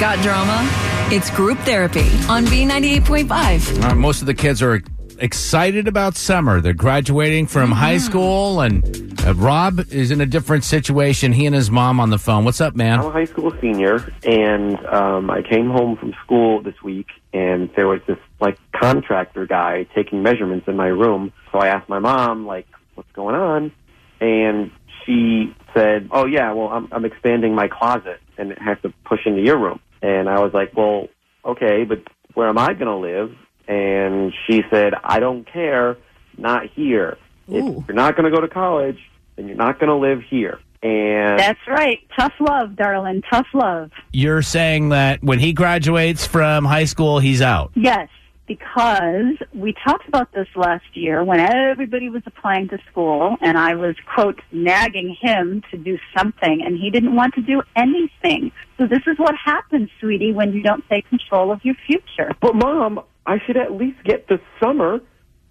Got drama? It's Group Therapy on B98.5. Most of the kids are excited about summer. They're graduating from high school, and Rob is in a different situation. He and his mom on the phone. What's up, man? I'm a high school senior, and I came home from school this week, and there was this, contractor guy taking measurements in my room. So I asked my mom, what's going on? And she said, oh, yeah, well, I'm expanding my closet, and it has to push into your room. And I was like, well, okay, but where am I going to live? And she said, I don't care, not here. Ooh. If you're not going to go to college, then you're not going to live here. And that's right. Tough love, darling. Tough love. You're saying that when he graduates from high school, he's out. Yes, because we talked about this last year when everybody was applying to school, and I was, quote, nagging him to do something, and he didn't want to do anything. So this is what happens, sweetie, when you don't take control of your future. But, Mom, I should at least get the summer.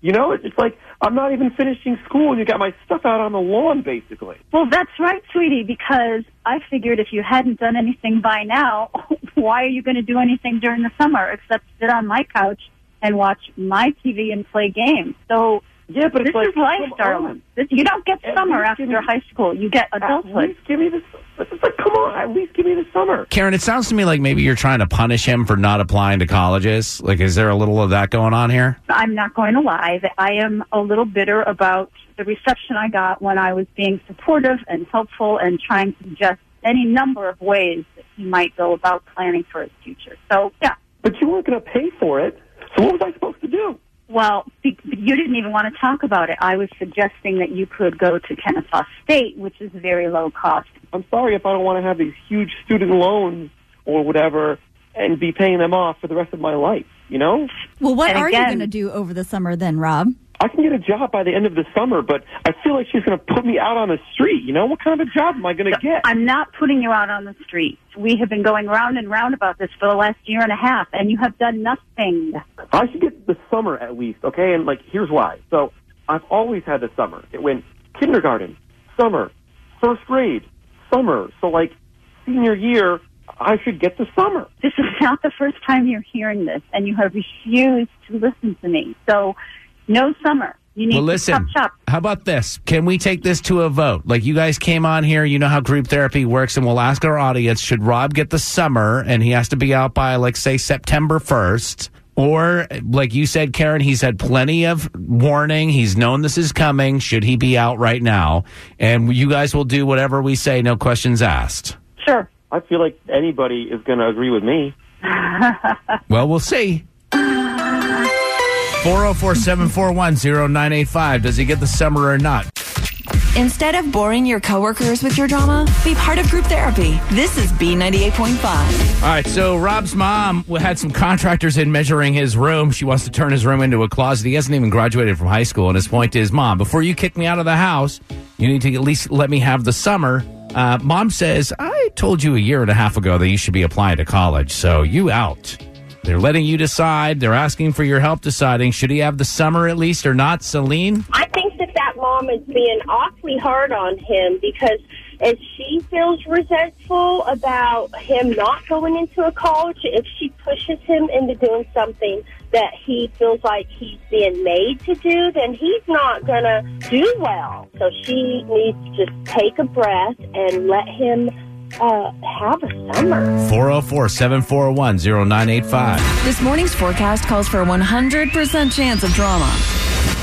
You know, it's like I'm not even finishing school, and you got my stuff out on the lawn, basically. Well, that's right, sweetie, because I figured if you hadn't done anything by now, why are you going to do anything during the summer except sit on my couch and watch my TV and play games? So yeah, but this is life, darling. You don't get summer after high school. You get adulthood. At least give me the summer. It's like, come on, at least give me the summer. Karen, it sounds to me like maybe you're trying to punish him for not applying to colleges. Is there a little of that going on here? I'm not going to lie. I am a little bitter about the reception I got when I was being supportive and helpful and trying to suggest any number of ways that he might go about planning for his future. So, yeah. But you weren't going to pay for it, so what was I supposed to do? Well, you didn't even want to talk about it. I was suggesting that you could go to Kennesaw State, which is very low cost. I'm sorry if I don't want to have these huge student loans or whatever and be paying them off for the rest of my life, you know? Well, what are you going to do over the summer then, Rob? I can get a job by the end of the summer, but I feel like she's going to put me out on the street. You know, what kind of a job am I going to get? I'm not putting you out on the street. We have been going round and round about this for the last year and a half, and you have done nothing. I should get the summer at least, okay? And, here's why. So I've always had the summer. It went kindergarten, summer, first grade, summer. So, senior year, I should get the summer. This is not the first time you're hearing this, and you have refused to listen to me. So no summer. You need to chop, chop. How about this? Can we take this to a vote? You guys came on here, you know how group therapy works, and we'll ask our audience, should Rob get the summer, and he has to be out by, say, September 1st, or, you said, Karen, he's had plenty of warning. He's known this is coming. Should he be out right now? And you guys will do whatever we say, no questions asked. Sure. I feel like anybody is going to agree with me. Well, we'll see. 404-741-0985. Does he get the summer or not? Instead of boring your coworkers with your drama, be part of group therapy. This is B98.5. All right, so Rob's mom had some contractors in measuring his room. She wants to turn his room into a closet. He hasn't even graduated from high school, and his point is, Mom, before you kick me out of the house, you need to at least let me have the summer. Mom says, I told you a year and a half ago that you should be applying to college, so you out. They're letting you decide. They're asking for your help deciding. Should he have the summer at least or not, Celine? I think that mom is being awfully hard on him because if she feels resentful about him not going into a college, if she pushes him into doing something that he feels like he's being made to do, then he's not going to do well. So she needs to just take a breath and let him have a summer. 404-741-0985. This morning's forecast calls for a 100% chance of drama.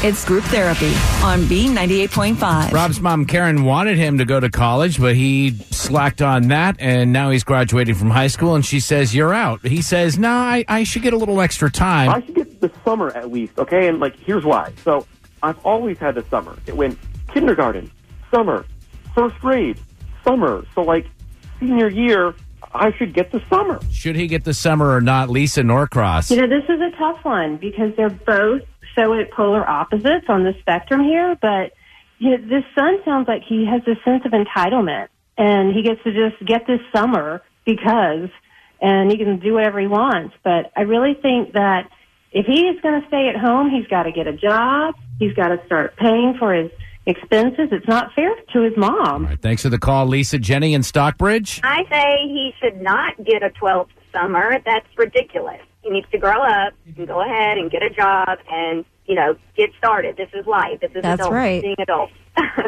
It's group therapy on B98.5. Rob's mom, Karen, wanted him to go to college, but he slacked on that, and now he's graduating from high school, and she says, you're out. He says, no, I should get a little extra time. I should get the summer at least, okay? And, here's why. So I've always had the summer. It went kindergarten, summer, first grade, summer. So, senior year, I should get the summer. Should he get the summer or not, Lisa Norcross? This is a tough one because they're both so at polar opposites on the spectrum here. But this son sounds like he has this sense of entitlement, and he gets to just get this summer and he can do whatever he wants. But I really think that if he is going to stay at home, he's got to get a job. He's got to start paying for his expenses. It's not fair to his mom. All right, thanks for the call, Lisa. Jenny in Stockbridge. I say he should not get a 12th summer. That's ridiculous. He needs to grow up and go ahead and get a job and, you know, get started. This is life. This is adult, right. Being adult.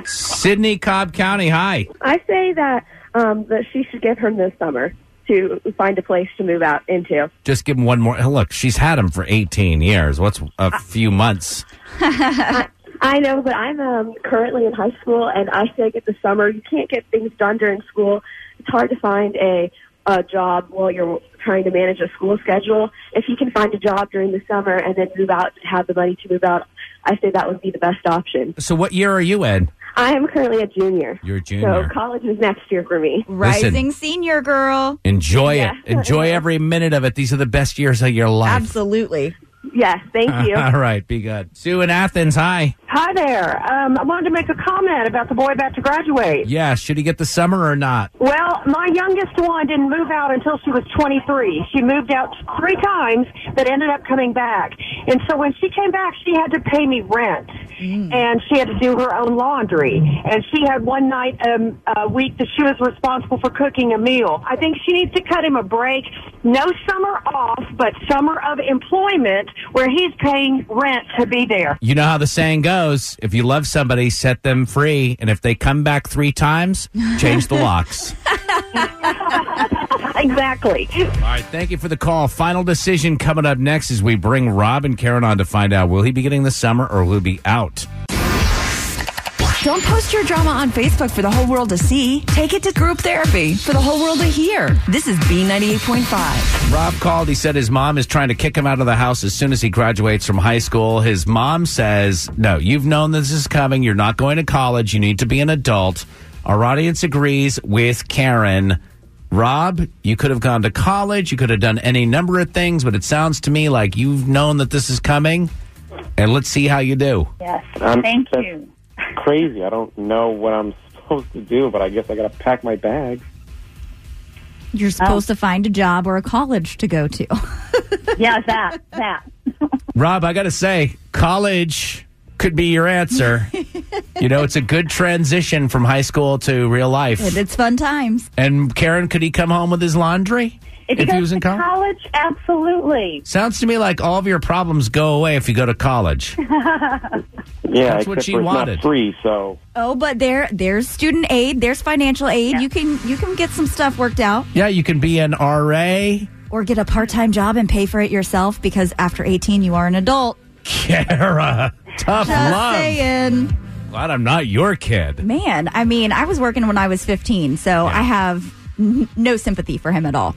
Sydney, Cobb County, hi. I say that that she should get him this summer to find a place to move out into. Just give him one more. Look, she's had him for 18 years. What's a few months? I know, but I'm currently in high school, and I say get the summer. You can't get things done during school. It's hard to find a job while you're trying to manage a school schedule. If you can find a job during the summer and then move out, have the money to move out, I say that would be the best option. So what year are you in? I am currently a junior. You're a junior. So college is next year for me. Rising senior, girl. Enjoy it. Enjoy every minute of it. These are the best years of your life. Absolutely. Yes, thank you. All right, be good. Sue in Athens, hi. Hi there. I wanted to make a comment about the boy about to graduate. Yeah, should he get the summer or not? Well, my youngest one didn't move out until she was 23. She moved out 3 times but ended up coming back. And so when she came back, she had to pay me rent. And she had to do her own laundry. And she had one night a week that she was responsible for cooking a meal. I think she needs to cut him a break. No summer off, but summer of employment where he's paying rent to be there. You know how the saying goes, if you love somebody, set them free. And if they come back 3 times, change the locks. Exactly. All right, thank you for the call. Final decision coming up next as we bring Rob and Karen on to find out, will he be getting the summer or will he be out? Don't post your drama on Facebook for the whole world to see. Take it to Group Therapy for the whole world to hear. This is B98.5. Rob called. He said his mom is trying to kick him out of the house as soon as he graduates from high school. His mom says, no, you've known this is coming. You're not going to college. You need to be an adult. Our audience agrees with Karen. Rob, you could have gone to college. You could have done any number of things, but it sounds to me like you've known that this is coming. And let's see how you do. Yes, thank you. Crazy. I don't know what I'm supposed to do, but I guess I got to pack my bags. You're supposed to find a job or a college to go to. Yeah, that. Rob, I got to say, college could be your answer. You know, it's a good transition from high school to real life. And it's fun times. And Karen, could he come home with his laundry? If he was in college, absolutely. Sounds to me like all of your problems go away if you go to college. Yeah, that's what she wanted. Not free, so. Oh, but there's student aid, there's financial aid. Yeah. You can get some stuff worked out. Yeah, you can be an RA or get a part-time job and pay for it yourself because after 18 you are an adult. Kara, tough love. Saying. Glad I'm not your kid. Man, I mean, I was working when I was 15, so yeah. I have no sympathy for him at all.